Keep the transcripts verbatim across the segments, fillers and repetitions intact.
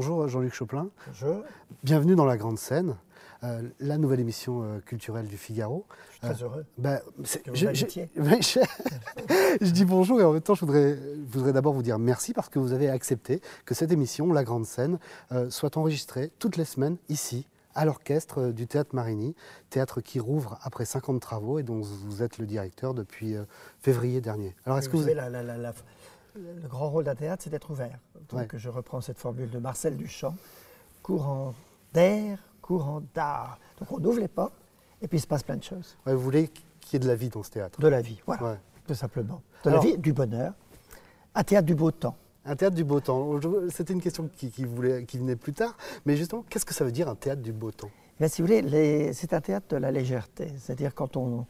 Bonjour Jean-Luc Choplin. Bonjour. Bienvenue dans La Grande Scène, euh, la nouvelle émission euh, culturelle du Figaro. Je suis très euh, heureux. Bah, que vous je, je, ben, je, je dis bonjour et en même temps je voudrais, voudrais d'abord vous dire merci parce que vous avez accepté que cette émission, La Grande Scène, euh, soit enregistrée toutes les semaines ici, à l'orchestre du Théâtre Marigny, théâtre qui rouvre après cinquante travaux et dont vous êtes le directeur depuis euh, février dernier. Alors est-ce que vous... vous... La, la, la, la... Le grand rôle d'un théâtre, c'est d'être ouvert. Donc ouais. Je reprends cette formule de Marcel Duchamp, courant d'air, courant d'art. Donc on ouvre les portes et puis il se passe plein de choses. Ouais, vous voulez qu'il y ait de la vie dans ce théâtre. De la vie, voilà, ouais. Tout simplement. De Alors, la vie, du bonheur, un théâtre du beau temps. Un théâtre du beau temps, c'était une question qui, qui, voulait, qui venait plus tard, mais justement, qu'est-ce que ça veut dire un théâtre du beau temps? Bien, si vous voulez, les... c'est un théâtre de la légèreté, c'est-à-dire quand on...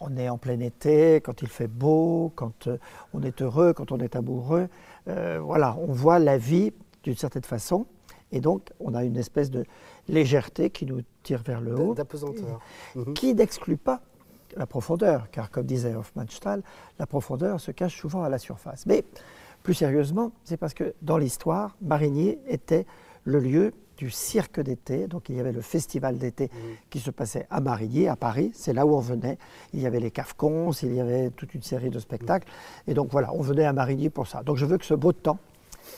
on est en plein été, quand il fait beau, quand euh, on est heureux, quand on est amoureux. Euh, voilà, on voit la vie d'une certaine façon. Et donc, on a une espèce de légèreté qui nous tire vers le haut. D'apesanteur. Mmh. Qui n'exclut pas la profondeur. Car, comme disait Hofmannsthal, la profondeur se cache souvent à la surface. Mais, plus sérieusement, c'est parce que dans l'histoire, Marigny était le lieu du cirque d'été, donc il y avait le festival d'été mmh. qui se passait à Marigny, à Paris, c'est là où on venait, il y avait les cafcons, il y avait toute une série de spectacles, mmh. et donc voilà, on venait à Marigny pour ça. Donc je veux que ce beau temps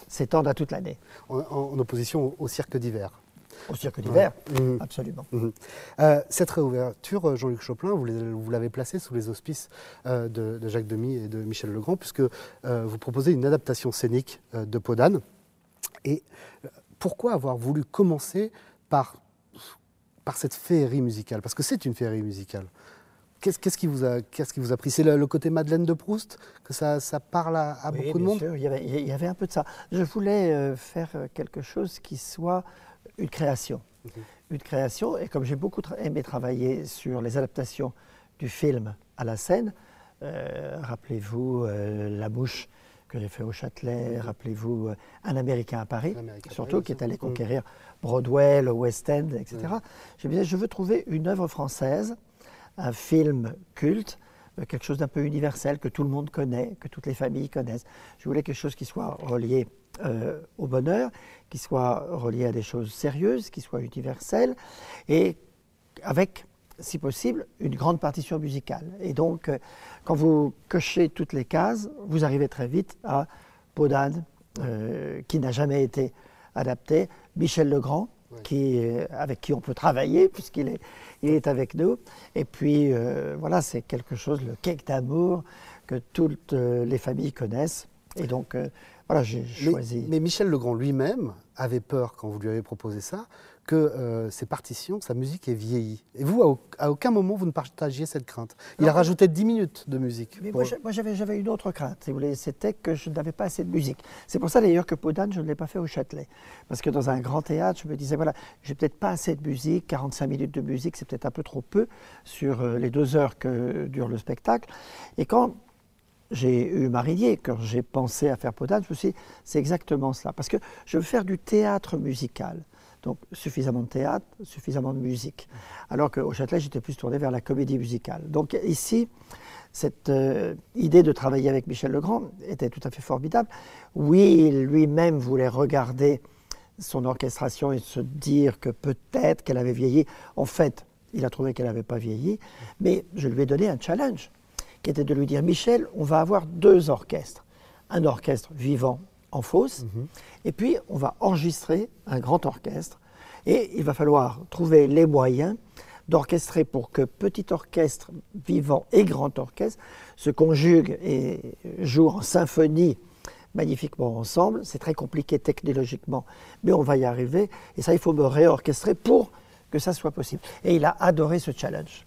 s'étende à toute l'année. En, en opposition au, au cirque d'hiver. Au cirque d'hiver, mmh. absolument. Mmh. Euh, cette réouverture, Jean-Luc Choplin, vous l'avez placée sous les auspices euh, de, de Jacques Demy et de Michel Legrand, puisque euh, vous proposez une adaptation scénique euh, de Peau d'Âne, et... Euh, pourquoi avoir voulu commencer par, par cette féerie musicale? Parce que c'est une féerie musicale. Qu'est-ce qu'est-ce qui vous a, qu'est-ce qui vous a pris? C'est le, le côté Madeleine de Proust, que ça, ça parle à, à oui, beaucoup de monde. Bien sûr, il y avait, il y avait un peu de ça. Je voulais faire quelque chose qui soit une création. Mmh. Une création, et comme j'ai beaucoup aimé travailler sur les adaptations du film à la scène, euh, rappelez-vous euh, La Mouche, que j'ai fait au Châtelet, mmh. rappelez-vous, euh, Un Américain à Paris, Américain surtout, Paris, qui est allé conquérir mmh. Broadway, le West End, et cetera. Mmh. Je me disais, je veux trouver une œuvre française, un film culte, euh, quelque chose d'un peu universel, que tout le monde connaît, que toutes les familles connaissent. Je voulais quelque chose qui soit relié euh, au bonheur, qui soit relié à des choses sérieuses, qui soit universelle, et avec, si possible, une grande partition musicale. Et donc, euh, quand vous cochez toutes les cases, vous arrivez très vite à Peau d'Âne, euh, qui n'a jamais été adapté, Michel Legrand, oui. qui, euh, avec qui on peut travailler, puisqu'il est, il est avec nous. Et puis, euh, voilà, c'est quelque chose, le cake d'amour, que toutes euh, les familles connaissent. Et donc, euh, voilà, j'ai choisi. Mais Michel Legrand lui-même avait peur, quand vous lui avez proposé ça, que euh, ses partitions, sa musique est vieillie. Et vous, à, au à aucun moment, vous ne partagiez cette crainte. Il non, a rajouté dix minutes de musique. Mais pour... Moi, j'avais une autre crainte, si vous voulez, c'était que je n'avais pas assez de musique. C'est pour ça, d'ailleurs, que Peau d'Âne, je ne l'ai pas fait au Châtelet. Parce que dans un grand théâtre, je me disais, voilà, j'ai peut-être pas assez de musique, quarante-cinq minutes de musique, c'est peut-être un peu trop peu sur euh, les deux heures que dure le spectacle. Et quand j'ai eu Marigny, quand j'ai pensé à faire Peau d'Âne, je me suis dit, c'est exactement cela. Parce que je veux faire du théâtre musical. Donc, suffisamment de théâtre, suffisamment de musique. Alors qu'au Châtelet, j'étais plus tourné vers la comédie musicale. Donc ici, cette euh, idée de travailler avec Michel Legrand était tout à fait formidable. Oui, lui-même voulait regarder son orchestration et se dire que peut-être qu'elle avait vieilli. En fait, il a trouvé qu'elle n'avait pas vieilli. Mais je lui ai donné un challenge, qui était de lui dire, Michel, on va avoir deux orchestres. Un orchestre vivant, en fosse, mmh. et puis on va enregistrer un grand orchestre et il va falloir trouver les moyens d'orchestrer pour que petit orchestre vivant et grand orchestre se conjuguent et jouent en symphonie magnifiquement ensemble. C'est très compliqué technologiquement, mais on va y arriver et ça, il faut me réorchestrer pour que ça soit possible. Et il a adoré ce challenge.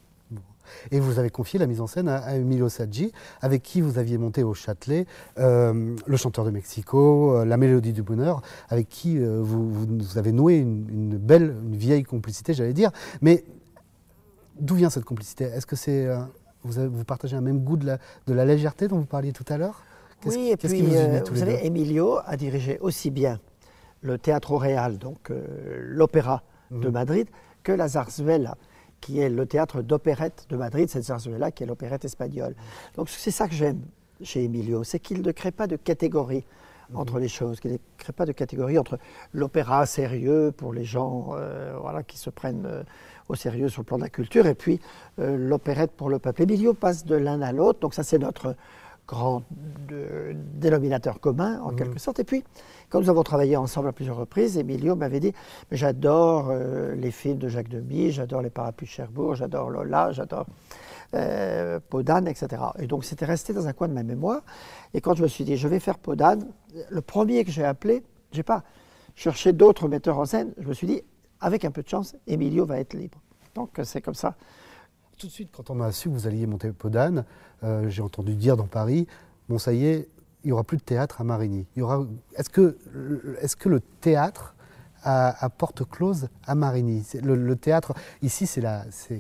Et vous avez confié la mise en scène à, à Emilio Sagi, avec qui vous aviez monté au Châtelet euh, Le Chanteur de Mexico, euh, La Mélodie du Bonheur, avec qui euh, vous, vous avez noué une, une belle, une vieille complicité, j'allais dire. Mais d'où vient cette complicité? Est-ce que c'est euh, vous, vous partagez un même goût de la, de la légèreté dont vous parliez tout à l'heure? Oui, et puis vous, euh, vous savez, Emilio a dirigé aussi bien le Teatro Real, donc euh, l'opéra mmh. de Madrid, que la Zarzuela, qui est le théâtre d'opérette de Madrid, cette Zarzuela qui est l'opérette espagnole. Donc c'est ça que j'aime chez Emilio, c'est qu'il ne crée pas de catégorie. entre les choses, qui ne crée pas de catégorie entre l'opéra sérieux pour les gens euh, voilà, qui se prennent euh, au sérieux sur le plan de la culture, et puis euh, l'opérette pour le peuple. Emilio passe de l'un à l'autre, donc ça c'est notre grand euh, dénominateur commun en mmh. quelque sorte. Et puis, quand nous avons travaillé ensemble à plusieurs reprises, Emilio m'avait dit « j'adore euh, les films de Jacques Demy, j'adore les Parapluies de Cherbourg, j'adore Lola, j'adore... » Euh, Peau d'Âne, et cetera. Et donc c'était resté dans un coin de ma mémoire. Et quand je me suis dit, je vais faire Peau d'Âne, le premier que j'ai appelé, j'ai pas cherché d'autres metteurs en scène, je me suis dit, avec un peu de chance, Emilio va être libre. Donc c'est comme ça. Tout de suite, quand on a su que vous alliez monter Peau d'Âne, euh, j'ai entendu dire dans Paris, bon ça y est, il n'y aura plus de théâtre à Marigny. Il y aura... Est-ce que, est-ce que le théâtre à, à porte close à Marigny. Le, le théâtre, ici, c'est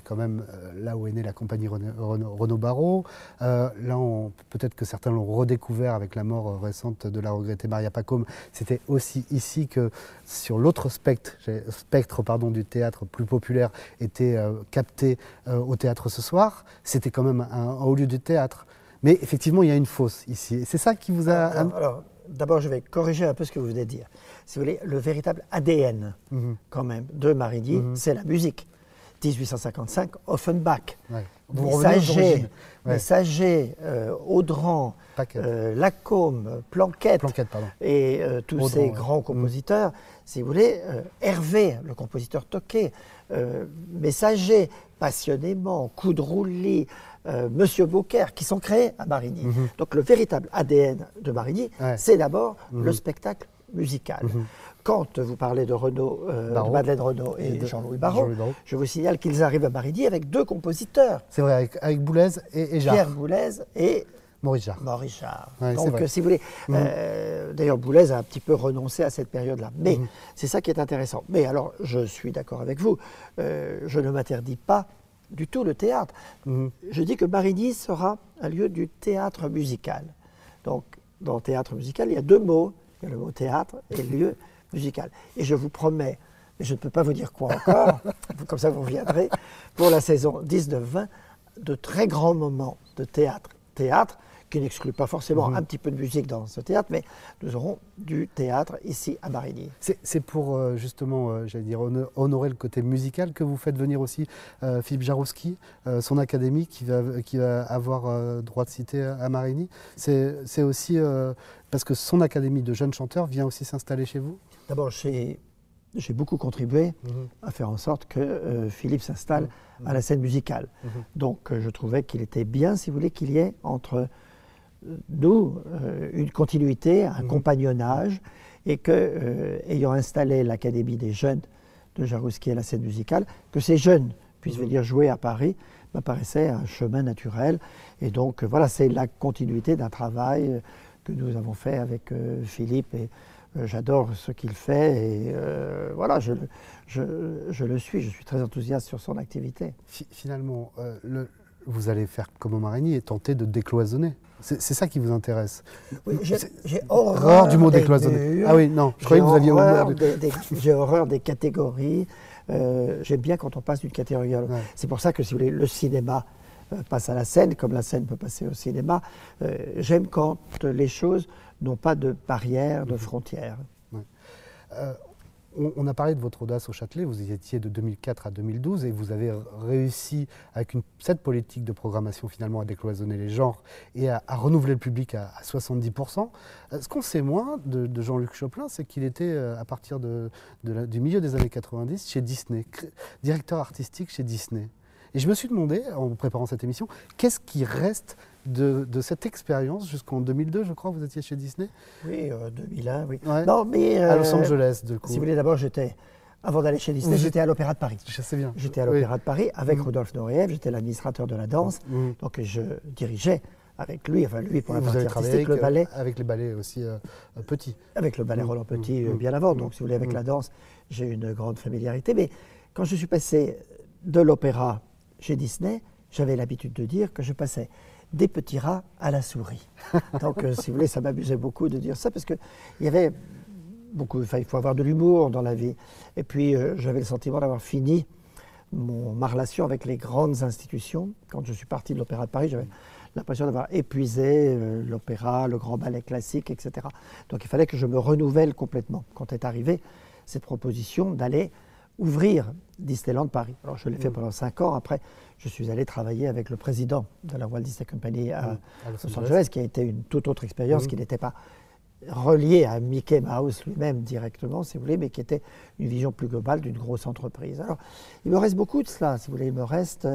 quand même euh, là où est née la compagnie Renaud-Barreau. Euh, là, peut-être que certains l'ont redécouvert avec la mort récente de la regrettée Maria Pacôme. C'était aussi ici que, sur l'autre spectre, spectre pardon, du théâtre plus populaire, était euh, capté euh, au théâtre ce soir. C'était quand même un, un haut lieu du théâtre. Mais effectivement, il y a une fosse ici. Et c'est ça qui vous a... Alors, alors, d'abord, je vais corriger un peu ce que vous venez de dire. Si vous voulez, le véritable A D N, mm-hmm. quand même, de Marigny, mm-hmm. c'est la musique. dix-huit cent cinquante-cinq, Offenbach, ouais. Messager, ouais. Messager euh, Audran, euh, Lacombe, Planquette, Planquette et euh, tous Audran, ces ouais. grands compositeurs. Mm-hmm. Si vous voulez, euh, Hervé, le compositeur toqué, euh, Messager, passionnément, Coup de roulis, euh, Monsieur Beaucaire, qui sont créés à Marigny. Mm-hmm. Donc le véritable A D N de Marigny, ouais. c'est d'abord mm-hmm. le spectacle musical. Mm-hmm. Quand vous parlez de, Renaud, euh, de Madeleine Renaud et, et de Jean-Louis Barrault, Jean je vous signale qu'ils arrivent à Marigny avec deux compositeurs. C'est vrai, avec, avec Boulez et, et Jarre. Pierre Boulez et Maurice Jarre. Maurice Jarre. Ouais, donc, si vous voulez, mm-hmm. euh, d'ailleurs Boulez a un petit peu renoncé à cette période-là. Mais mm-hmm. c'est ça qui est intéressant. Mais alors, je suis d'accord avec vous, euh, je ne m'interdis pas du tout le théâtre. Mm-hmm. Je dis que Marigny sera un lieu du théâtre musical. Donc, dans théâtre musical, il y a deux mots. Il y a le mot théâtre et le lieu musical. Et je vous promets, mais je ne peux pas vous dire quoi encore, comme ça vous viendrez, pour la saison dix-neuf vingt, de très grands moments de théâtre. Théâtre qui n'exclut pas forcément mmh. un petit peu de musique dans ce théâtre, mais nous aurons du théâtre ici à Marigny. C'est pour euh, justement, euh, j'allais dire, honorer le côté musical que vous faites venir aussi euh, Philippe Jaroussky, euh, son académie qui va, qui va avoir euh, droit de cité à Marigny. C'est aussi euh, parce que son académie de jeunes chanteurs vient aussi s'installer chez vous. D'abord, j'ai beaucoup contribué mmh. à faire en sorte que euh, Philippe s'installe mmh. à la scène musicale. Mmh. Donc euh, je trouvais qu'il était bien, si vous voulez, qu'il y ait entre... nous, euh, une continuité, un mmh. compagnonnage, et que, euh, ayant installé l'Académie des jeunes de Jaroussky à la scène musicale, que ces jeunes puissent mmh. venir jouer à Paris, m'apparaissait un chemin naturel. Et donc, euh, voilà, c'est la continuité d'un travail euh, que nous avons fait avec euh, Philippe, et euh, j'adore ce qu'il fait, et euh, voilà, je, je, je le suis, je suis très enthousiaste sur son activité. F finalement, euh, le, vous allez faire comme au Marigny et tenter de décloisonner. C'est ça qui vous intéresse. Oui, j'ai horreur du mot décloisonné. Ah oui, non, je croyais que vous aviez horreur. De... j'ai horreur des catégories. Euh, J'aime bien quand on passe d'une catégorie à l'autre. Ouais. C'est pour ça que, si vous voulez, le cinéma euh, passe à la scène, comme la scène peut passer au cinéma. Euh, J'aime quand les choses n'ont pas de barrières, de frontières. Ouais. Euh, On a parlé de votre audace au Châtelet, vous y étiez de deux mille quatre à deux mille douze et vous avez réussi avec une, cette politique de programmation finalement à décloisonner les genres et à, à renouveler le public à, à soixante-dix pour cent. Ce qu'on sait moins de, de Jean-Luc Choplin, c'est qu'il était à partir de, de la, du milieu des années quatre-vingt-dix chez Disney, directeur artistique chez Disney. Et je me suis demandé, en préparant cette émission, qu'est-ce qui reste de, de cette expérience jusqu'en deux mille deux, je crois, vous étiez chez Disney. Oui, euh, deux mille un, oui. Ouais. Non, mais, euh, à Los Angeles, du coup. Si vous voulez, d'abord, j'étais, avant d'aller chez Disney, j'étais à l'Opéra de Paris. Je sais bien. J'étais à l'Opéra oui. de Paris avec mmh. Rodolphe Nureyev, j'étais l'administrateur de la danse, mmh. donc je dirigeais avec lui, enfin lui pour la partie artistique, le ballet. Avec les ballets aussi euh, petits. Avec le ballet mmh. Roland Petit mmh. euh, bien avant, mmh. donc si vous voulez, avec mmh. la danse, j'ai une grande familiarité. Mais quand je suis passé de l'opéra chez Disney, j'avais l'habitude de dire que je passais des petits rats à la souris. Donc, euh, si vous voulez, ça m'abusait beaucoup de dire ça, parce qu'il y avait beaucoup... Enfin, il faut avoir de l'humour dans la vie. Et puis, euh, j'avais le sentiment d'avoir fini mon, ma relation avec les grandes institutions. Quand je suis parti de l'Opéra de Paris, j'avais l'impression d'avoir épuisé euh, l'opéra, le grand ballet classique, et cetera. Donc il fallait que je me renouvelle complètement. Quand est arrivée cette proposition d'aller ouvrir Disneyland Paris. Alors je l'ai mmh. fait pendant cinq ans. Après, je suis allé travailler avec le président de la Walt Disney Company à, mmh. à Los Angeles, qui a été une toute autre expérience, mmh. qui n'était pas reliée à Mickey Mouse lui-même directement, si vous voulez, mais qui était une vision plus globale d'une grosse entreprise. Alors, il me reste beaucoup de cela, si vous voulez. Il me reste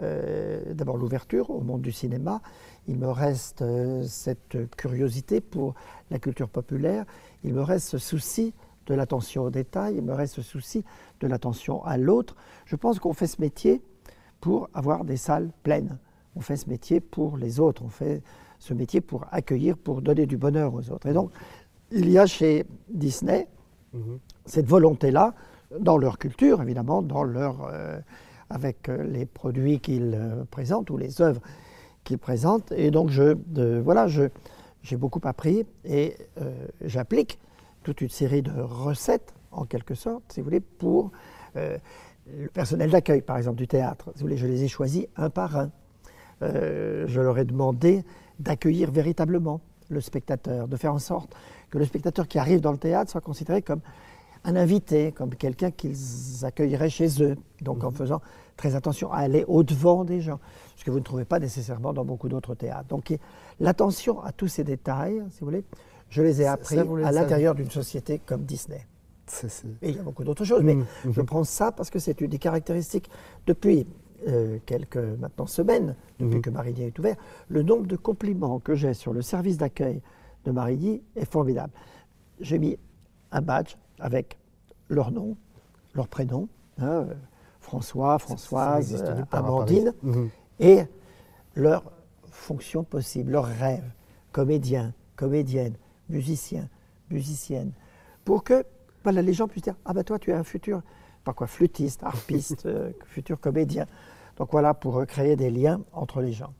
euh, d'abord l'ouverture au monde du cinéma. Il me reste euh, cette curiosité pour la culture populaire. Il me reste ce souci de l'attention au détail, il me reste ce souci de l'attention à l'autre. Je pense qu'on fait ce métier pour avoir des salles pleines. On fait ce métier pour les autres, on fait ce métier pour accueillir, pour donner du bonheur aux autres. Et donc, il y a chez Disney mm-hmm. cette volonté-là, dans leur culture, évidemment, dans leur, euh, avec les produits qu'ils euh, présentent ou les œuvres qu'ils présentent. Et donc, je, euh, voilà, je, j'ai beaucoup appris et euh, j'applique toute une série de recettes, en quelque sorte, si vous voulez, pour euh, le personnel d'accueil, par exemple, du théâtre. Si vous voulez, je les ai choisis un par un. Euh, je leur ai demandé d'accueillir véritablement le spectateur, de faire en sorte que le spectateur qui arrive dans le théâtre soit considéré comme un invité, comme quelqu'un qu'ils accueilleraient chez eux, donc mmh. en faisant très attention à aller au-devant des gens, ce que vous ne trouvez pas nécessairement dans beaucoup d'autres théâtres. Donc l'attention à tous ces détails, si vous voulez, je les ai appris ça, ça à l'intérieur d'une société comme Disney. Ça, et il y a beaucoup d'autres choses, mais mmh. je prends ça parce que c'est une des caractéristiques. Depuis euh, quelques maintenant, semaines, depuis mmh. que Marigny est ouvert, le nombre de compliments que j'ai sur le service d'accueil de Marigny est formidable. J'ai mis un badge avec leur nom, leur prénom, hein, François, Françoise, ça, ça euh, Amandine, mmh. et leur fonction possible, leur rêve, comédien, comédienne, musicien, musicienne, pour que voilà, les gens puissent dire « Ah ben toi, tu es un futur par quoi, flûtiste, harpiste, euh, futur comédien ». Donc voilà, pour créer des liens entre les gens.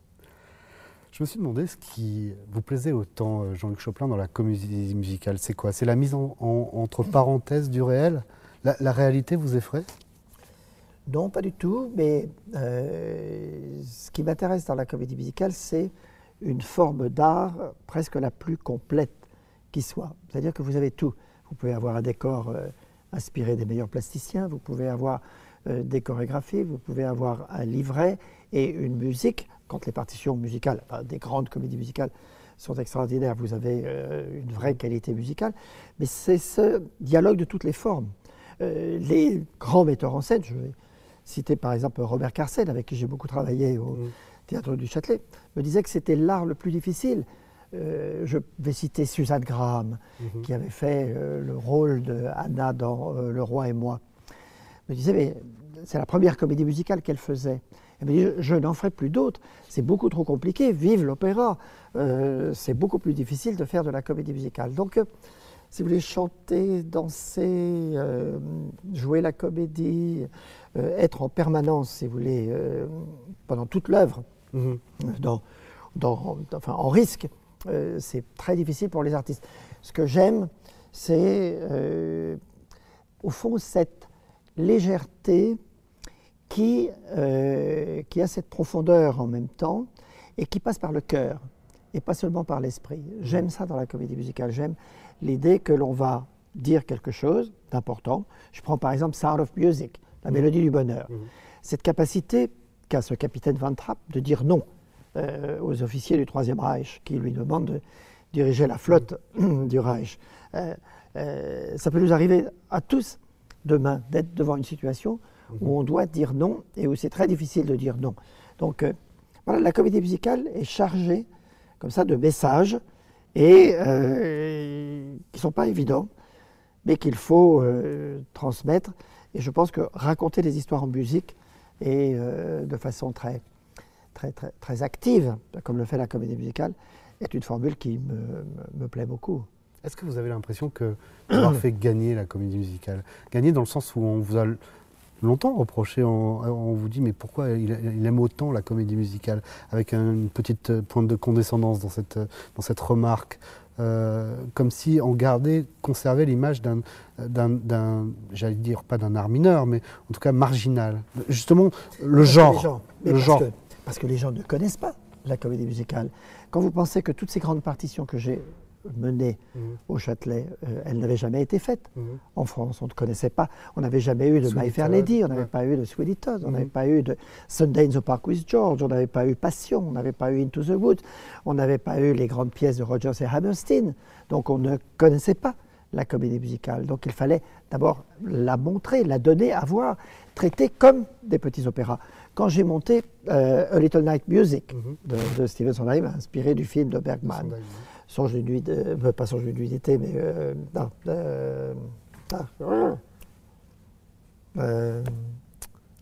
Je me suis demandé ce qui vous plaisait autant, Jean-Luc Choplin, dans la comédie musicale. C'est quoi? C'est la mise en, en, entre parenthèses du réel? La, la réalité vous effraie? Non, pas du tout, mais euh, ce qui m'intéresse dans la comédie musicale, c'est une forme d'art presque la plus complète qui soit. C'est-à-dire que vous avez tout. Vous pouvez avoir un décor euh, inspiré des meilleurs plasticiens, vous pouvez avoir euh, des chorégraphies, vous pouvez avoir un livret et une musique. Quand les partitions musicales, enfin, des grandes comédies musicales sont extraordinaires, vous avez euh, une vraie qualité musicale. Mais c'est ce dialogue de toutes les formes. Euh, les grands metteurs en scène, je vais citer par exemple Robert Carsen, avec qui j'ai beaucoup travaillé au mmh. Théâtre du Châtelet, me disait que c'était l'art le plus difficile. Euh, je vais citer Suzanne Graham, mm-hmm. qui avait fait euh, le rôle de Anna dans euh, Le Roi et moi. Elle me disait, mais c'est la première comédie musicale qu'elle faisait. Elle me dit, je, je n'en ferai plus d'autres, c'est beaucoup trop compliqué, vive l'opéra. Euh, c'est beaucoup plus difficile de faire de la comédie musicale. Donc, euh, si vous voulez chanter, danser, euh, jouer la comédie, euh, être en permanence, si vous voulez, euh, pendant toute l'œuvre, mm-hmm. dans, dans, enfin, en risque, Euh, c'est très difficile pour les artistes. Ce que j'aime, c'est euh, au fond cette légèreté qui, euh, qui a cette profondeur en même temps et qui passe par le cœur et pas seulement par l'esprit. J'aime ça dans la comédie musicale, j'aime l'idée que l'on va dire quelque chose d'important. Je prends par exemple Sound of Music, La Mélodie du Bonheur. Mmh. Cette capacité qu'a ce capitaine Van Trapp de dire non Euh, aux officiers du Troisième Reich qui lui demandent de diriger la flotte du Reich. Euh, euh, ça peut nous arriver à tous demain d'être devant une situation mm-hmm. où on doit dire non et où c'est très difficile de dire non. Donc euh, voilà, la comédie musicale est chargée comme ça de messages et, euh, qui ne sont pas évidents mais qu'il faut euh, transmettre. Et je pense que raconter des histoires en musique est euh, de façon très Très, très, très active, comme le fait la comédie musicale, est une formule qui me, me, me plaît beaucoup. Est-ce que vous avez l'impression que d'avoir fait gagner la comédie musicale? Gagner dans le sens où on vous a longtemps reproché, on, on vous dit mais pourquoi il, il aime autant la comédie musicale? Avec une petite pointe de condescendance dans cette, dans cette remarque. euh, comme si on gardait, conservait l'image d'un, d'un, j'allais dire pas d'un art mineur, mais en tout cas marginal. Justement, le parce genre. Gens, le parce, genre. Que, parce que les gens ne connaissent pas la comédie musicale. Quand vous pensez que toutes ces grandes partitions que j'ai menées mmh. au Châtelet, euh, elles n'avaient jamais été faites. Mmh. En France, on ne connaissait pas. On n'avait jamais eu de My Fair Lady, on n'avait ouais. pas eu de Sweetie Todd, on n'avait mmh. pas eu de Sunday in the Park with George, on n'avait pas eu Passion, on n'avait pas eu Into the Woods, on n'avait pas eu les grandes pièces de Rodgers et Hammerstein. Donc on ne connaissait pas la comédie musicale. Donc il fallait d'abord la montrer, la donner à voir, traiter comme des petits opéras. Quand j'ai monté euh, A Little Night Music mm-hmm. de, de Steven Sondheim, inspiré du film de Bergman, Songe d'une nuit, de, euh, pas Songe d'une nuit d'été, mais euh, non, euh, ah, euh,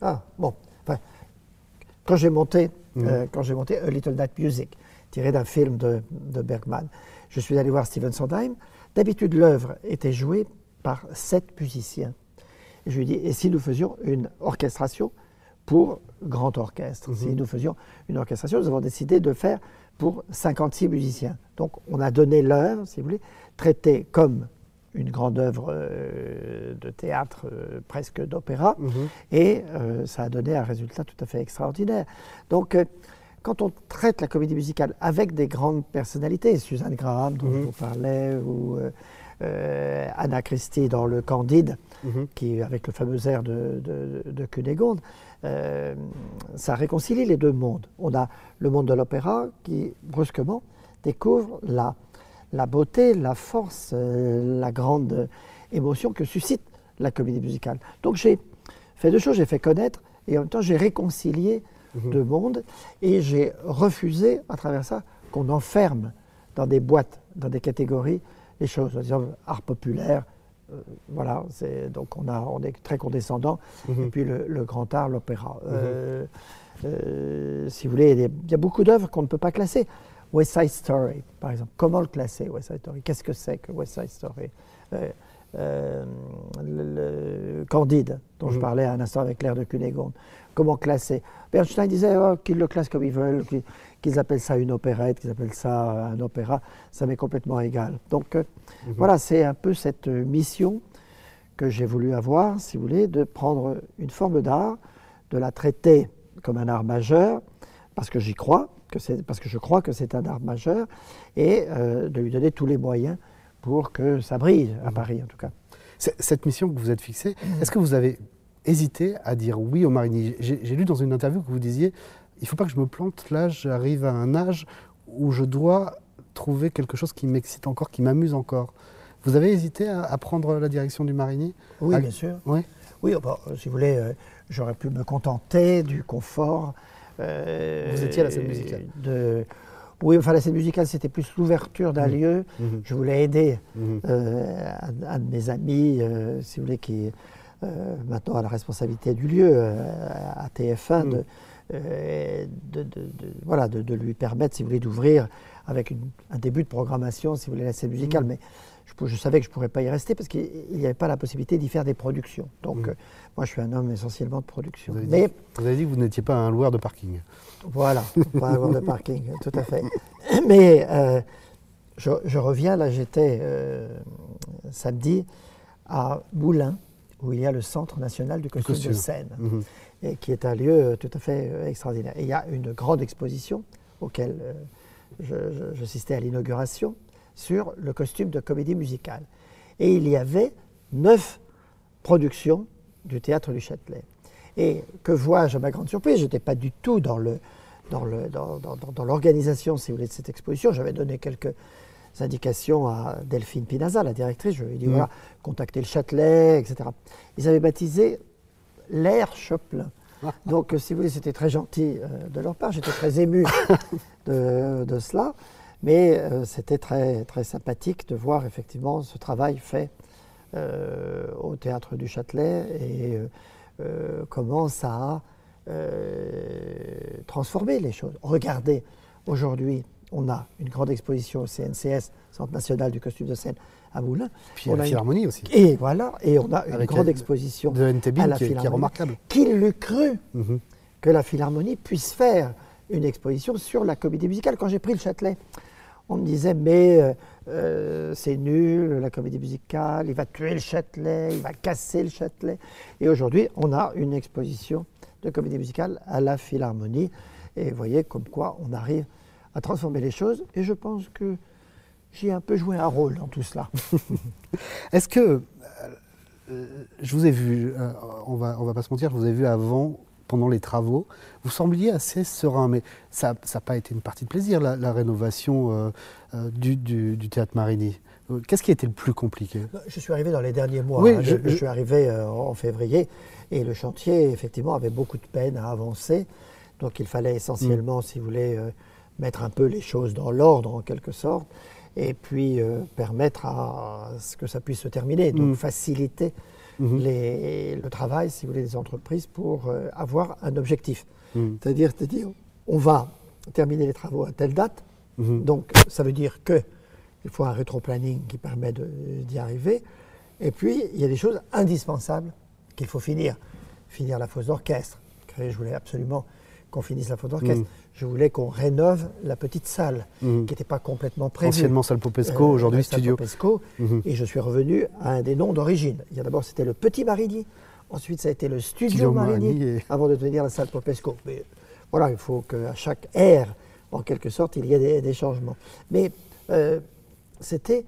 ah, bon, enfin, quand j'ai monté, mm-hmm. euh, quand j'ai monté A Little Night Music, tiré d'un film de, de Bergman, je suis allé voir Steven Sondheim. D'habitude, l'œuvre était jouée par sept musiciens. Et je lui dis, et si nous faisions une orchestration pour grand orchestre, mm-hmm. si nous faisions une orchestration, nous avons décidé de faire pour cinquante-six musiciens. Donc, on a donné l'œuvre, si vous voulez, traitée comme une grande œuvre euh, de théâtre, euh, presque d'opéra, mm-hmm. et euh, ça a donné un résultat tout à fait extraordinaire. Donc, euh, quand on traite la comédie musicale avec des grandes personnalités, Suzanne Graham dont mmh. je vous parlais, ou euh, Anna Christie dans le Candide, mmh. qui avec le fameux air de, de, de Cunégonde, euh, ça réconcilie les deux mondes. On a le monde de l'opéra qui brusquement découvre la, la beauté, la force, euh, la grande émotion que suscite la comédie musicale. Donc j'ai fait deux choses, j'ai fait connaître et en même temps j'ai réconcilié de monde, et j'ai refusé à travers ça qu'on enferme dans des boîtes, dans des catégories, les choses, disons, art populaire, euh, voilà, c'est, donc on, a, on est très condescendant, mm-hmm. et puis le, le grand art, l'opéra. Mm-hmm. euh, euh, si vous voulez, il y a beaucoup d'œuvres qu'on ne peut pas classer. West Side Story, par exemple, comment le classer, West Side Story? Qu'est-ce que c'est que West Side Story? euh, euh, le, le Candide, dont mm-hmm. je parlais à un instant avec l'air de Cunégonde. Comment classer? Bernstein disait oh, qu'ils le classent comme ils veulent, qu'ils, qu'ils appellent ça une opérette, qu'ils appellent ça un opéra, ça m'est complètement égal. Donc euh, mm-hmm. voilà, c'est un peu cette mission que j'ai voulu avoir, si vous voulez, de prendre une forme d'art, de la traiter comme un art majeur, parce que j'y crois, que c'est, parce que je crois que c'est un art majeur, et euh, de lui donner tous les moyens pour que ça brille, à mm-hmm. Paris en tout cas. C'est, cette mission que vous vous êtes fixée, mm-hmm. est-ce que vous avez hésiter à dire oui au Marigny? J'ai, j'ai lu dans une interview que vous disiez « Il ne faut pas que je me plante, là j'arrive à un âge où je dois trouver quelque chose qui m'excite encore, qui m'amuse encore ». Vous avez hésité à, à prendre la direction du Marigny? Oui, à... bien sûr. Oui, oui bon, si vous voulez, euh, j'aurais pu me contenter du confort. Euh, vous étiez à la scène musicale de... Oui, enfin la scène musicale, c'était plus l'ouverture d'un mmh. lieu. Mmh. Je voulais aider mmh. euh, un, un de mes amis, euh, si vous voulez, qui... Euh, maintenant à la responsabilité du lieu, euh, à T F un, mmh. de, euh, de, de, de, voilà, de, de lui permettre, si vous voulez, d'ouvrir avec une, un début de programmation, si vous voulez, la scène musicale. Mmh. Mais je, je savais que je ne pourrais pas y rester parce qu'il n'y avait pas la possibilité d'y faire des productions. Donc, mmh. euh, moi, je suis un homme essentiellement de production. Vous avez, Mais, dit, vous avez dit que vous n'étiez pas un loueur de parking. Voilà, pas un loueur de parking, tout à fait. Mais euh, je, je reviens, là, j'étais euh, samedi à Moulins, où il y a le Centre national du costume, costume. de scène, mmh. et qui est un lieu tout à fait extraordinaire. Et il y a une grande exposition, auquel euh, je, je, j'assistais à l'inauguration, sur le costume de comédie musicale. Et il y avait neuf productions du Théâtre du Châtelet. Et que vois-je à ma grande surprise? Je n'étais pas du tout dans, le, dans, le, dans, dans, dans, dans l'organisation, si vous voulez, de cette exposition. J'avais donné quelques... indications à Delphine Pinaza, la directrice, je lui ai dit, mmh. voilà, contactez le Châtelet, et cetera. Ils avaient baptisé l'ère Choplin. Donc, si vous voulez, c'était très gentil euh, de leur part, j'étais très ému de, de cela, mais euh, c'était très, très sympathique de voir effectivement ce travail fait euh, au Théâtre du Châtelet et euh, euh, comment ça a euh, transformé les choses. Regardez, aujourd'hui, on a une grande exposition au C N C S, Centre national du costume de scène, à Moulins. Puis on à la Philharmonie une... aussi. Et voilà, et on a une Avec grande la... exposition de N T B à la qui, Philharmonie. Qui est remarquable. Qui l'eût cru mm-hmm. que la Philharmonie puisse faire une exposition sur la comédie musicale? Quand j'ai pris le Châtelet, on me disait, mais euh, c'est nul, la comédie musicale, il va tuer le Châtelet, il va casser le Châtelet. Et aujourd'hui, on a une exposition de comédie musicale à la Philharmonie. Et vous voyez comme quoi on arrive à transformer les choses. Et je pense que j'ai un peu joué un rôle dans tout cela. Est-ce que, euh, je vous ai vu, euh, on va, on va pas se mentir, je vous ai vu avant, pendant les travaux, vous sembliez assez serein, mais ça n'a pas été une partie de plaisir, la, la rénovation euh, euh, du, du, du Théâtre Marigny. Qu'est-ce qui a été le plus compliqué? Je suis arrivé dans les derniers mois, oui, hein, je, je... je suis arrivé euh, en février, et le chantier, effectivement, avait beaucoup de peine à avancer, donc il fallait essentiellement, mmh. si vous voulez, euh, mettre un peu les choses dans l'ordre, en quelque sorte, et puis euh, permettre à ce que ça puisse se terminer, donc mmh. faciliter mmh. les, le travail, si vous voulez, des entreprises pour euh, avoir un objectif. Mmh. C'est-à-dire, c'est-à-dire, on va terminer les travaux à telle date, mmh. donc ça veut dire qu'il faut un rétro-planning qui permet d'y arriver, et puis il y a des choses indispensables qu'il faut finir. Finir la fosse d'orchestre, je voulais absolument qu'on finisse la faute d'orchestre. Mmh. Je voulais qu'on rénove la petite salle, mmh. qui n'était pas complètement prévue. Anciennement salle Popesco, euh, aujourd'hui studio. Popesco, mmh. Et je suis revenu à un des noms d'origine. Il y a d'abord, c'était le Petit Marigny. Ensuite, ça a été le Studio, studio Marigny, Marigny et... avant de devenir la salle Popesco. Mais voilà, il faut qu'à chaque ère, en quelque sorte, il y ait des, des changements. Mais euh, c'était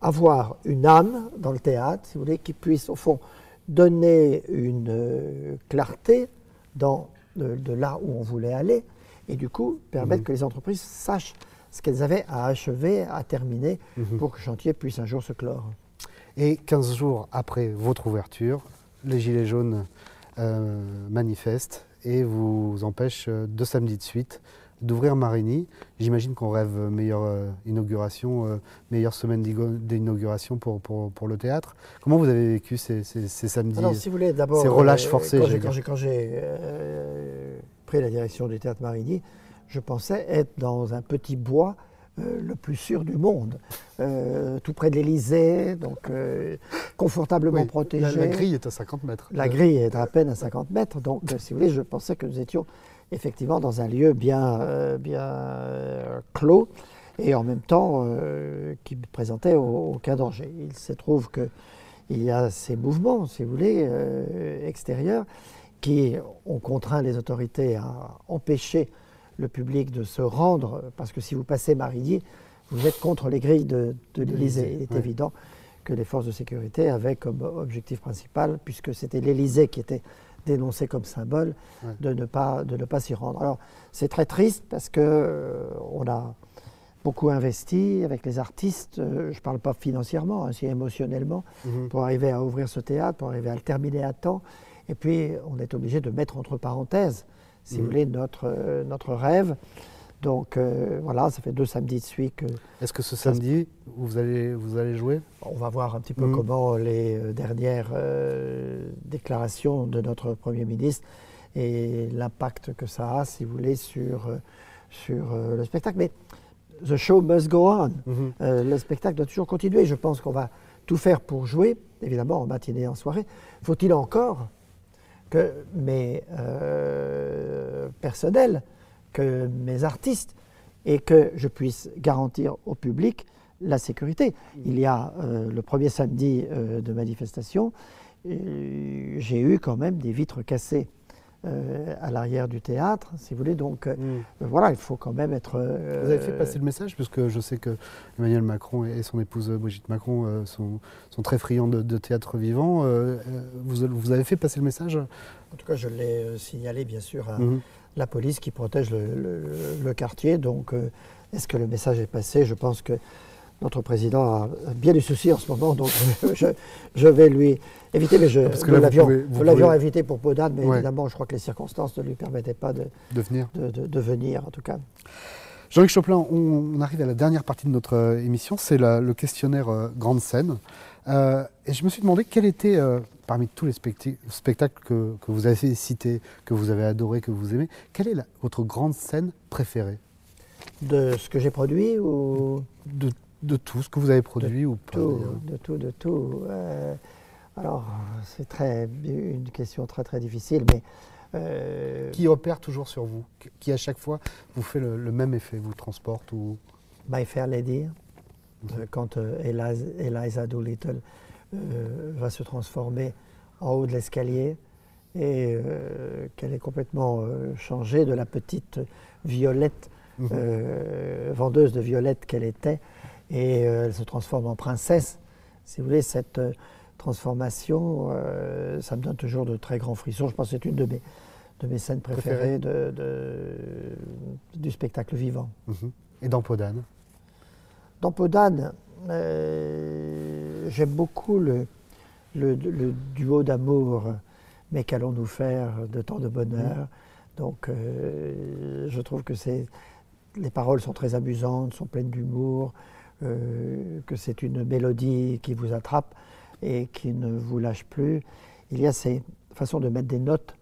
avoir une âme dans le théâtre, si vous voulez, qui puisse, au fond, donner une euh, clarté dans... De, de là où on voulait aller, et du coup, permettre mmh. que les entreprises sachent ce qu'elles avaient à achever, à terminer, mmh. pour que le chantier puisse un jour se clore. Et quinze jours après votre ouverture, les Gilets jaunes euh, manifestent et vous empêchent deux samedis de suite d'ouvrir Marigny. J'imagine qu'on rêve meilleure euh, inauguration, euh, meilleure semaine d'inauguration pour, pour, pour le théâtre. Comment vous avez vécu ces, ces, ces samedis? Alors, si vous voulez, d'abord, ces relâches euh, forcés. Quand j'ai euh, pris la direction du Théâtre Marigny, je pensais être dans un petit bois euh, le plus sûr du monde, euh, tout près de l'Élysée, donc euh, confortablement oui, protégé. La, la grille est à cinquante mètres. La grille est à peine à cinquante mètres, donc si vous voulez, je pensais que nous étions effectivement dans un lieu bien, euh, bien euh, clos et en même temps euh, qui présentait aucun danger. Il se trouve qu'il y a ces mouvements, si vous voulez, euh, extérieurs qui ont contraint les autorités à empêcher le public de se rendre parce que si vous passez Marigny, vous êtes contre les grilles de, de l'Élysée. Il est ouais. évident que les forces de sécurité avaient comme objectif principal, puisque c'était l'Élysée qui était dénoncé comme symbole, ouais. de ne pas, de ne pas s'y rendre. Alors c'est très triste parce que euh, on a beaucoup investi avec les artistes, euh, je ne parle pas financièrement, aussi émotionnellement, mm-hmm. pour arriver à ouvrir ce théâtre, pour arriver à le terminer à temps. Et puis on est obligé de mettre entre parenthèses, si mm-hmm. vous voulez, notre, euh, notre rêve. Donc euh, voilà, ça fait deux samedis de suite que... Est-ce que ce samedi, vous allez, vous allez jouer? On va voir un petit peu mmh. comment les dernières euh, déclarations de notre Premier ministre et l'impact que ça a, si vous voulez, sur, sur euh, le spectacle. Mais the show must go on. Mmh. Euh, le spectacle doit toujours continuer. Je pense qu'on va tout faire pour jouer, évidemment, en matinée et en soirée. Faut-il encore que mes euh, personnels, que mes artistes et que je puisse garantir au public la sécurité. Il y a euh, le premier samedi euh, de manifestation, euh, j'ai eu quand même des vitres cassées euh, à l'arrière du théâtre, si vous voulez. Donc euh, mmh. euh, voilà, il faut quand même être... Euh, vous avez fait passer le message, parce que je sais que Emmanuel Macron et son épouse Brigitte Macron euh, sont, sont très friands de, de théâtre vivant. Euh, vous, vous avez fait passer le message? En tout cas, je l'ai euh, signalé, bien sûr, à... Mmh. la police qui protège le, le, le quartier. Donc, euh, est-ce que le message est passé? Je pense que notre président a bien du souci en ce moment, donc je, je vais lui éviter. Mais je, Parce que là, nous l'avions invité pour Peau d'Âne, mais ouais. évidemment, je crois que les circonstances ne lui permettaient pas de, de, venir. De, de, de venir, en tout cas. Jean-Luc Choplin, on, on arrive à la dernière partie de notre euh, émission, c'est le questionnaire euh, Grande Scène. Euh, et je me suis demandé quel était... Euh, Parmi tous les spectacles que, que vous avez cités, que vous avez adorés, que vous aimez, quelle est la, votre grande scène préférée? De ce que j'ai produit ou de, de tout ce que vous avez produit de ou pas tout, de tout, de tout. Euh, alors, c'est très une question très très difficile, mais euh, qui opère toujours sur vous, qui à chaque fois vous fait le, le même effet, vous transporte ou My Fair Lady, mm-hmm. euh, quand euh, Eliza, Eliza Doolittle euh, va se transformer en haut de l'escalier et euh, qu'elle est complètement euh, changée de la petite violette, mm-hmm. euh, vendeuse de violettes qu'elle était, et euh, elle se transforme en princesse. Si vous voulez, cette euh, transformation, euh, ça me donne toujours de très grands frissons. Je pense que c'est une de mes, de mes scènes préférées de, de, du spectacle vivant. Mm-hmm. Et dans Peau d'Âne ? Dans Peau d'Âne, euh, j'aime beaucoup le, le, le duo d'amour, mais qu'allons-nous faire de tant de bonheur ? Donc euh, je trouve que c'est, les paroles sont très amusantes, sont pleines d'humour, euh, que c'est une mélodie qui vous attrape et qui ne vous lâche plus. Il y a ces façons de mettre des notes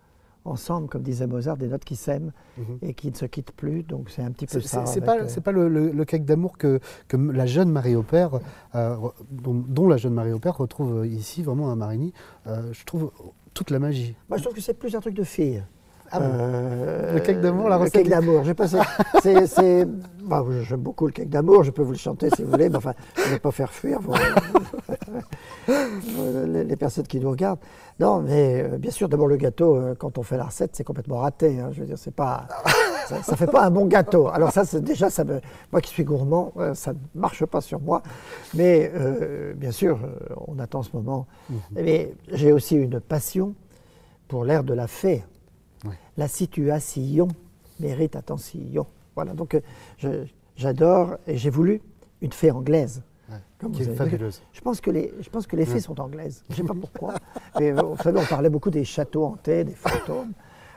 ensemble, comme disait Mozart, des notes qui s'aiment mmh. et qui ne se quittent plus, donc c'est un petit peu ça. C'est pas, euh... pas le, le, le cake d'amour que, que la jeune Marie Aubert, euh, dont, dont la jeune Marie Aubert retrouve ici vraiment à Marigny, euh, je trouve toute la magie. Moi je trouve que c'est plus un truc de fille. Ah bon. euh, le cake d'amour, la recette. Le cake d'amour, j'ai passé. C'est, bah, j'aime beaucoup le cake d'amour. Je peux vous le chanter si vous voulez, mais enfin, je ne vais pas faire fuir vos, les, les personnes qui nous regardent. Non, mais euh, bien sûr, d'abord le gâteau. Euh, quand on fait la recette, c'est complètement raté. Hein, je veux dire, c'est pas, ça, ça fait pas un bon gâteau. Alors ça, c'est déjà, ça me, moi qui suis gourmand, euh, ça ne marche pas sur moi. Mais euh, bien sûr, euh, on attend ce moment. Mm-hmm. Mais j'ai aussi une passion pour l'air de la fée. Oui. La situation mérite attention. Voilà, donc euh, j'adore et j'ai voulu une fée anglaise. Ouais, comme qui vous est fabuleuse. Je pense que les, je pense que les fées ouais. sont anglaises. Je ne sais pas pourquoi. Mais vous savez, on parlait beaucoup des châteaux hantés, des fantômes.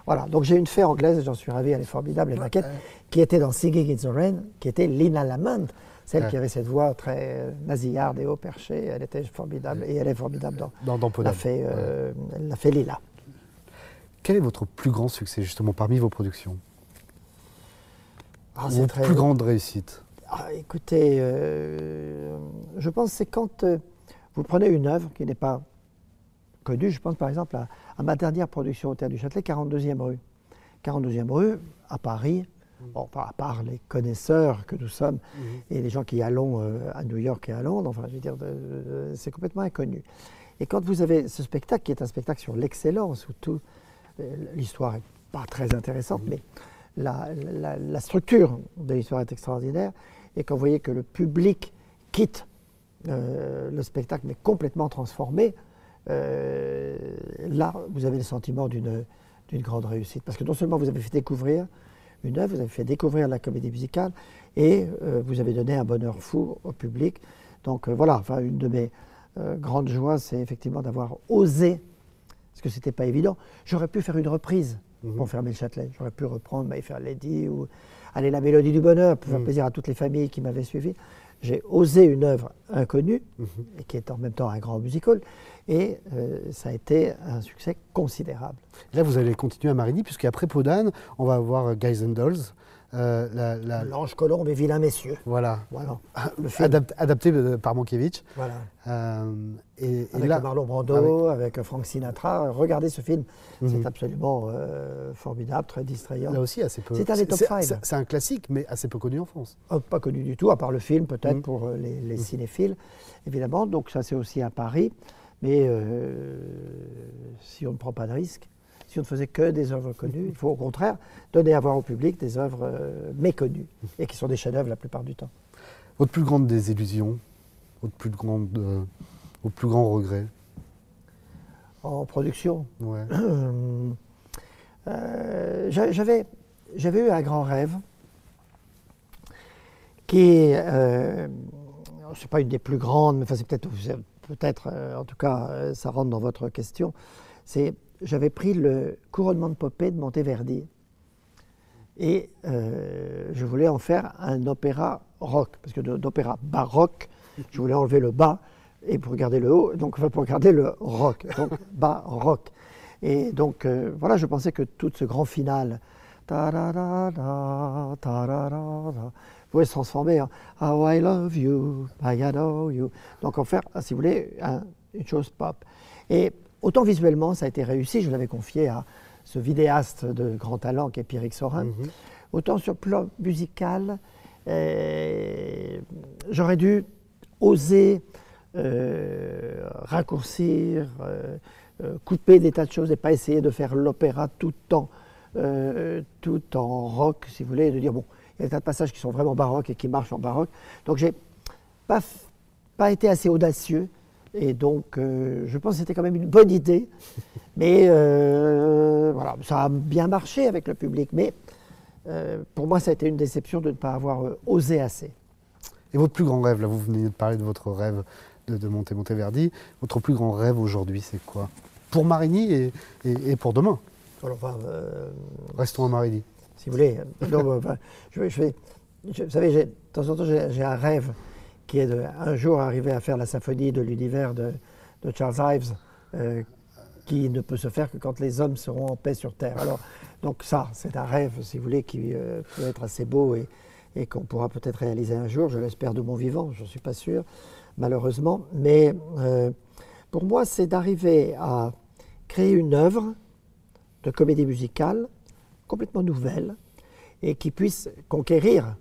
Voilà, donc j'ai une fée anglaise, j'en suis ravi, elle est formidable, la maquette, ouais. qui était dans Singing in the Rain, qui était Lina Lamont, celle ouais. qui avait cette voix très nasillarde et haut perchée. Elle était formidable et elle est formidable dans, dans, dans la, fée, euh, ouais. la fée Lila. Quel est votre plus grand succès, justement, parmi vos productions? ah, Votre très... plus grande réussite? ah, Écoutez, euh, je pense que c'est quand euh, vous prenez une œuvre qui n'est pas connue. Je pense par exemple à, à ma dernière production au Théâtre du Châtelet, quarante-deuxième rue. quarante-deuxième rue, à Paris, mmh. bon, enfin, à part les connaisseurs que nous sommes mmh. et les gens qui y allons euh, à New York et à Londres, enfin, je veux dire, euh, c'est complètement inconnu. Et quand vous avez ce spectacle qui est un spectacle sur l'excellence, où tout... L'histoire n'est pas très intéressante, mais la, la, la structure de l'histoire est extraordinaire. Et quand vous voyez que le public quitte euh, le spectacle, mais complètement transformé, euh, là, vous avez le sentiment d'une d'une grande réussite. Parce que non seulement vous avez fait découvrir une œuvre, vous avez fait découvrir la comédie musicale, et euh, vous avez donné un bonheur fou au public. Donc euh, voilà, enfin, une de mes euh, grandes joies, c'est effectivement d'avoir osé, parce que c'était pas évident. J'aurais pu faire une reprise mmh. pour fermer le Châtelet. J'aurais pu reprendre My Fair Lady ou aller La Mélodie du Bonheur pour faire mmh. plaisir à toutes les familles qui m'avaient suivi. J'ai osé une œuvre inconnue, mmh. et qui est en même temps un grand musical, et euh, ça a été un succès considérable. Là, vous allez continuer à Marigny, puisqu'après Peau d'Âne, on va avoir Guys and Dolls. Euh, la, la... L'Ange Colombe et Vilain Messieurs. Voilà. voilà. Le film. Adap adapté par Mankiewicz. Voilà. Euh, et, avec et là... Marlon Brando, avec... avec Frank Sinatra. Regardez ce film. Mm-hmm. C'est absolument euh, formidable, très distrayant. Là aussi, assez peu. C'est un des top cinq. C'est un classique, mais assez peu connu en France. Oh, pas connu du tout, à part le film, peut-être, mm-hmm. pour les, les mm-hmm. cinéphiles, évidemment. Donc, ça, c'est aussi à Paris. Mais euh, si on ne prend pas de risque, si on ne faisait que des œuvres connues, il faut au contraire donner à voir au public des œuvres euh, méconnues et qui sont des chefs-d'œuvre la plupart du temps. Votre plus grande désillusion, votre plus grande, euh, votre plus grand regret en production? Ouais. euh, j'avais, j'avais eu un grand rêve qui, euh, c'est pas une des plus grandes, mais enfin, c'est peut-être, peut-être, euh, en tout cas, euh, ça rentre dans votre question. C'est J'avais pris le couronnement de Poppée de Monteverdi et euh, je voulais en faire un opéra rock, parce que d'opéra baroque, je voulais enlever le bas et pour garder le haut, donc enfin, pour garder le rock, donc baroque. Et donc euh, voilà, je pensais que tout ce grand final ta-ra-ra-ra, ta-ra-ra-ra, pouvait se transformer en How I Love You, I Adore You, donc en faire, si vous voulez, un, une chose pop. Et autant visuellement, ça a été réussi, je l'avais confié à ce vidéaste de grand talent qui est Pierrick Sorin. Mm-hmm. Autant sur le plan musical, euh, j'aurais dû oser euh, raccourcir, euh, euh, couper des tas de choses et pas essayer de faire l'opéra tout en, euh, tout en rock, si vous voulez, et de dire, bon, il y a des tas de passages qui sont vraiment baroques et qui marchent en baroque. Donc, j'ai pas, pas été assez audacieux. Et donc, euh, je pense que c'était quand même une bonne idée. Mais euh, voilà, ça a bien marché avec le public. Mais euh, pour moi, ça a été une déception de ne pas avoir euh, osé assez. Et votre plus grand rêve, là, vous venez de parler de votre rêve de, de monter Monteverdi. Votre plus grand rêve aujourd'hui, c'est quoi? Pour Marigny et, et, et pour demain. Alors, enfin, euh, restons à Marigny. Si vous voulez. Non, enfin, je, je vais, je, vous savez, de temps en temps, j'ai un rêve qui est de, un jour arrivé à faire la symphonie de l'univers de, de Charles Ives, euh, qui ne peut se faire que quand les hommes seront en paix sur Terre. Alors, donc ça, c'est un rêve, si vous voulez, qui euh, peut être assez beau et, et qu'on pourra peut-être réaliser un jour, je l'espère de mon vivant, je ne suis pas sûr, malheureusement. Mais euh, pour moi, c'est d'arriver à créer une œuvre de comédie musicale complètement nouvelle et qui puisse conquérir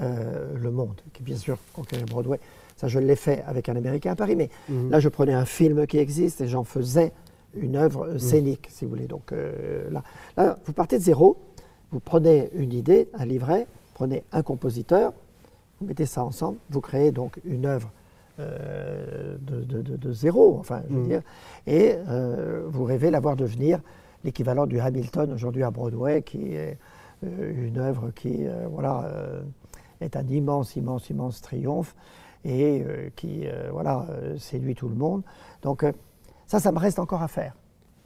Euh, le monde, qui bien sûr conquérir Broadway. Ça, je l'ai fait avec un Américain à Paris, mais mmh. là, je prenais un film qui existe et j'en faisais une œuvre scénique, mmh. si vous voulez. Donc euh, là, là, vous partez de zéro, vous prenez une idée, un livret, prenez un compositeur, vous mettez ça ensemble, vous créez donc une œuvre euh, de, de, de, de zéro, enfin, je veux mmh. dire, et euh, vous rêvez d'avoir devenir l'équivalent du Hamilton aujourd'hui à Broadway, qui est euh, une œuvre qui, euh, voilà. Euh, est un immense, immense, immense triomphe et euh, qui, euh, voilà, euh, séduit tout le monde. Donc euh, ça, ça me reste encore à faire,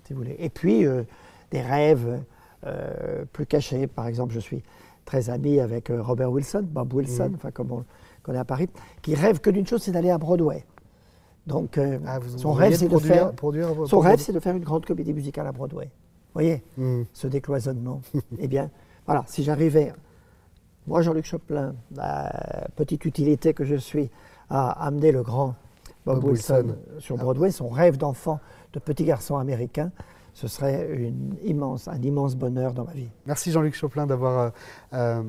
si vous voulez. Et puis, euh, des rêves euh, plus cachés. Par exemple, je suis très ami avec euh, Robert Wilson, Bob Wilson, enfin, mmh. comme on connaît à Paris, qui rêve que d'une chose, c'est d'aller à Broadway. Donc, euh, ah, son rêve, c'est de faire, produire, produire, son rêve, c'est de faire une grande comédie musicale à Broadway. Vous voyez, mmh. ce décloisonnement. Eh bien, voilà, si j'arrivais... Moi, Jean-Luc Choplin, la petite utilité que je suis, a amené le grand Bob, Bob Wilson, Wilson sur Broadway. Son rêve d'enfant, de petit garçon américain, ce serait une immense, un immense bonheur dans ma vie. Merci Jean-Luc Choplin d'avoir euh,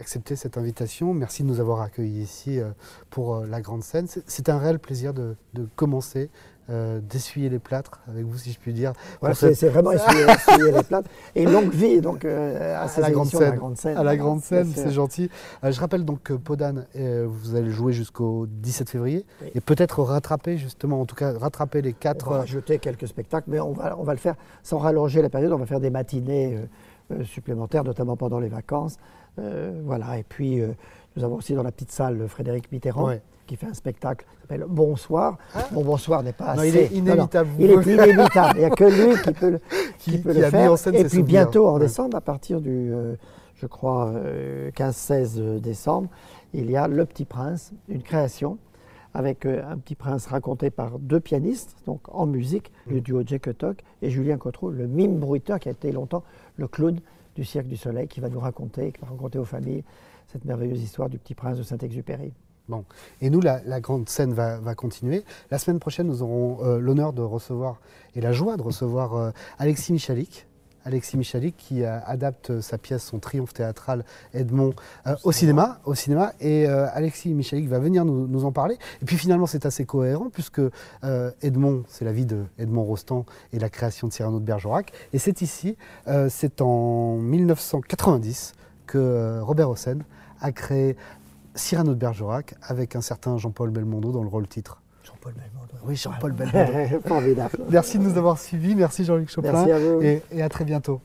accepté cette invitation. Merci de nous avoir accueillis ici euh, pour euh, La Grande Scène. C'est un réel plaisir de, de commencer, euh, d'essuyer les plâtres avec vous, si je puis dire. Voilà, c'est cette... vraiment essuyer, essuyer les plâtres. Et longue vie donc, euh, à, à, la grande scène. à la Grande Scène. À La Grande Scène, c'est gentil. Euh, je rappelle donc que Peau d'Âne, euh, vous allez jouer jusqu'au dix-sept février. Oui. Et peut-être rattraper, justement, en tout cas, rattraper les quatre... On va rajouter quelques spectacles, mais on va, on va le faire sans rallonger la période. On va faire des matinées euh, euh, supplémentaires, notamment pendant les vacances. Euh, voilà. Et puis, euh, nous avons aussi dans la petite salle Frédéric Mitterrand. Ouais. Qui fait un spectacle qui s'appelle Bonsoir. Ah. Bon, Bonsoir n'est pas non, assez. Il est inévitable. Non, non. Il est inévitable. Il n'y a que lui qui peut le, qui, qui peut qui le faire. Et puis souvenirs. bientôt, en ouais. décembre, à partir du, euh, je crois, euh, quinze seize décembre, il y a Le Petit Prince, une création avec euh, un petit prince raconté par deux pianistes, donc en musique, mmh. le duo Jacques-Toc et Julien Cotreau, le mime bruiteur qui a été longtemps le clown du Cirque du Soleil, qui va nous raconter, qui va raconter aux familles cette merveilleuse histoire du Petit Prince de Saint-Exupéry. Bon. Et nous, la, la grande scène va, va continuer. La semaine prochaine, nous aurons euh, l'honneur de recevoir et la joie de recevoir euh, Alexis Michalik. Alexis Michalik qui euh, adapte sa pièce, son triomphe théâtral Edmond euh, au cinéma. Au cinéma. Et euh, Alexis Michalik va venir nous, nous en parler. Et puis finalement, c'est assez cohérent puisque euh, Edmond, c'est la vie de Edmond Rostand et la création de Cyrano de Bergerac. Et c'est ici, euh, c'est en mille neuf cent quatre-vingt-dix que euh, Robert Hossein a créé Cyrano de Bergerac avec un certain Jean-Paul Belmondo dans le rôle-titre. Jean-Paul Belmondo. Oui, Jean-Paul Belmondo. Formidable. Merci de nous avoir suivis, merci Jean-Luc Choplin. Merci à vous. Et, et à très bientôt.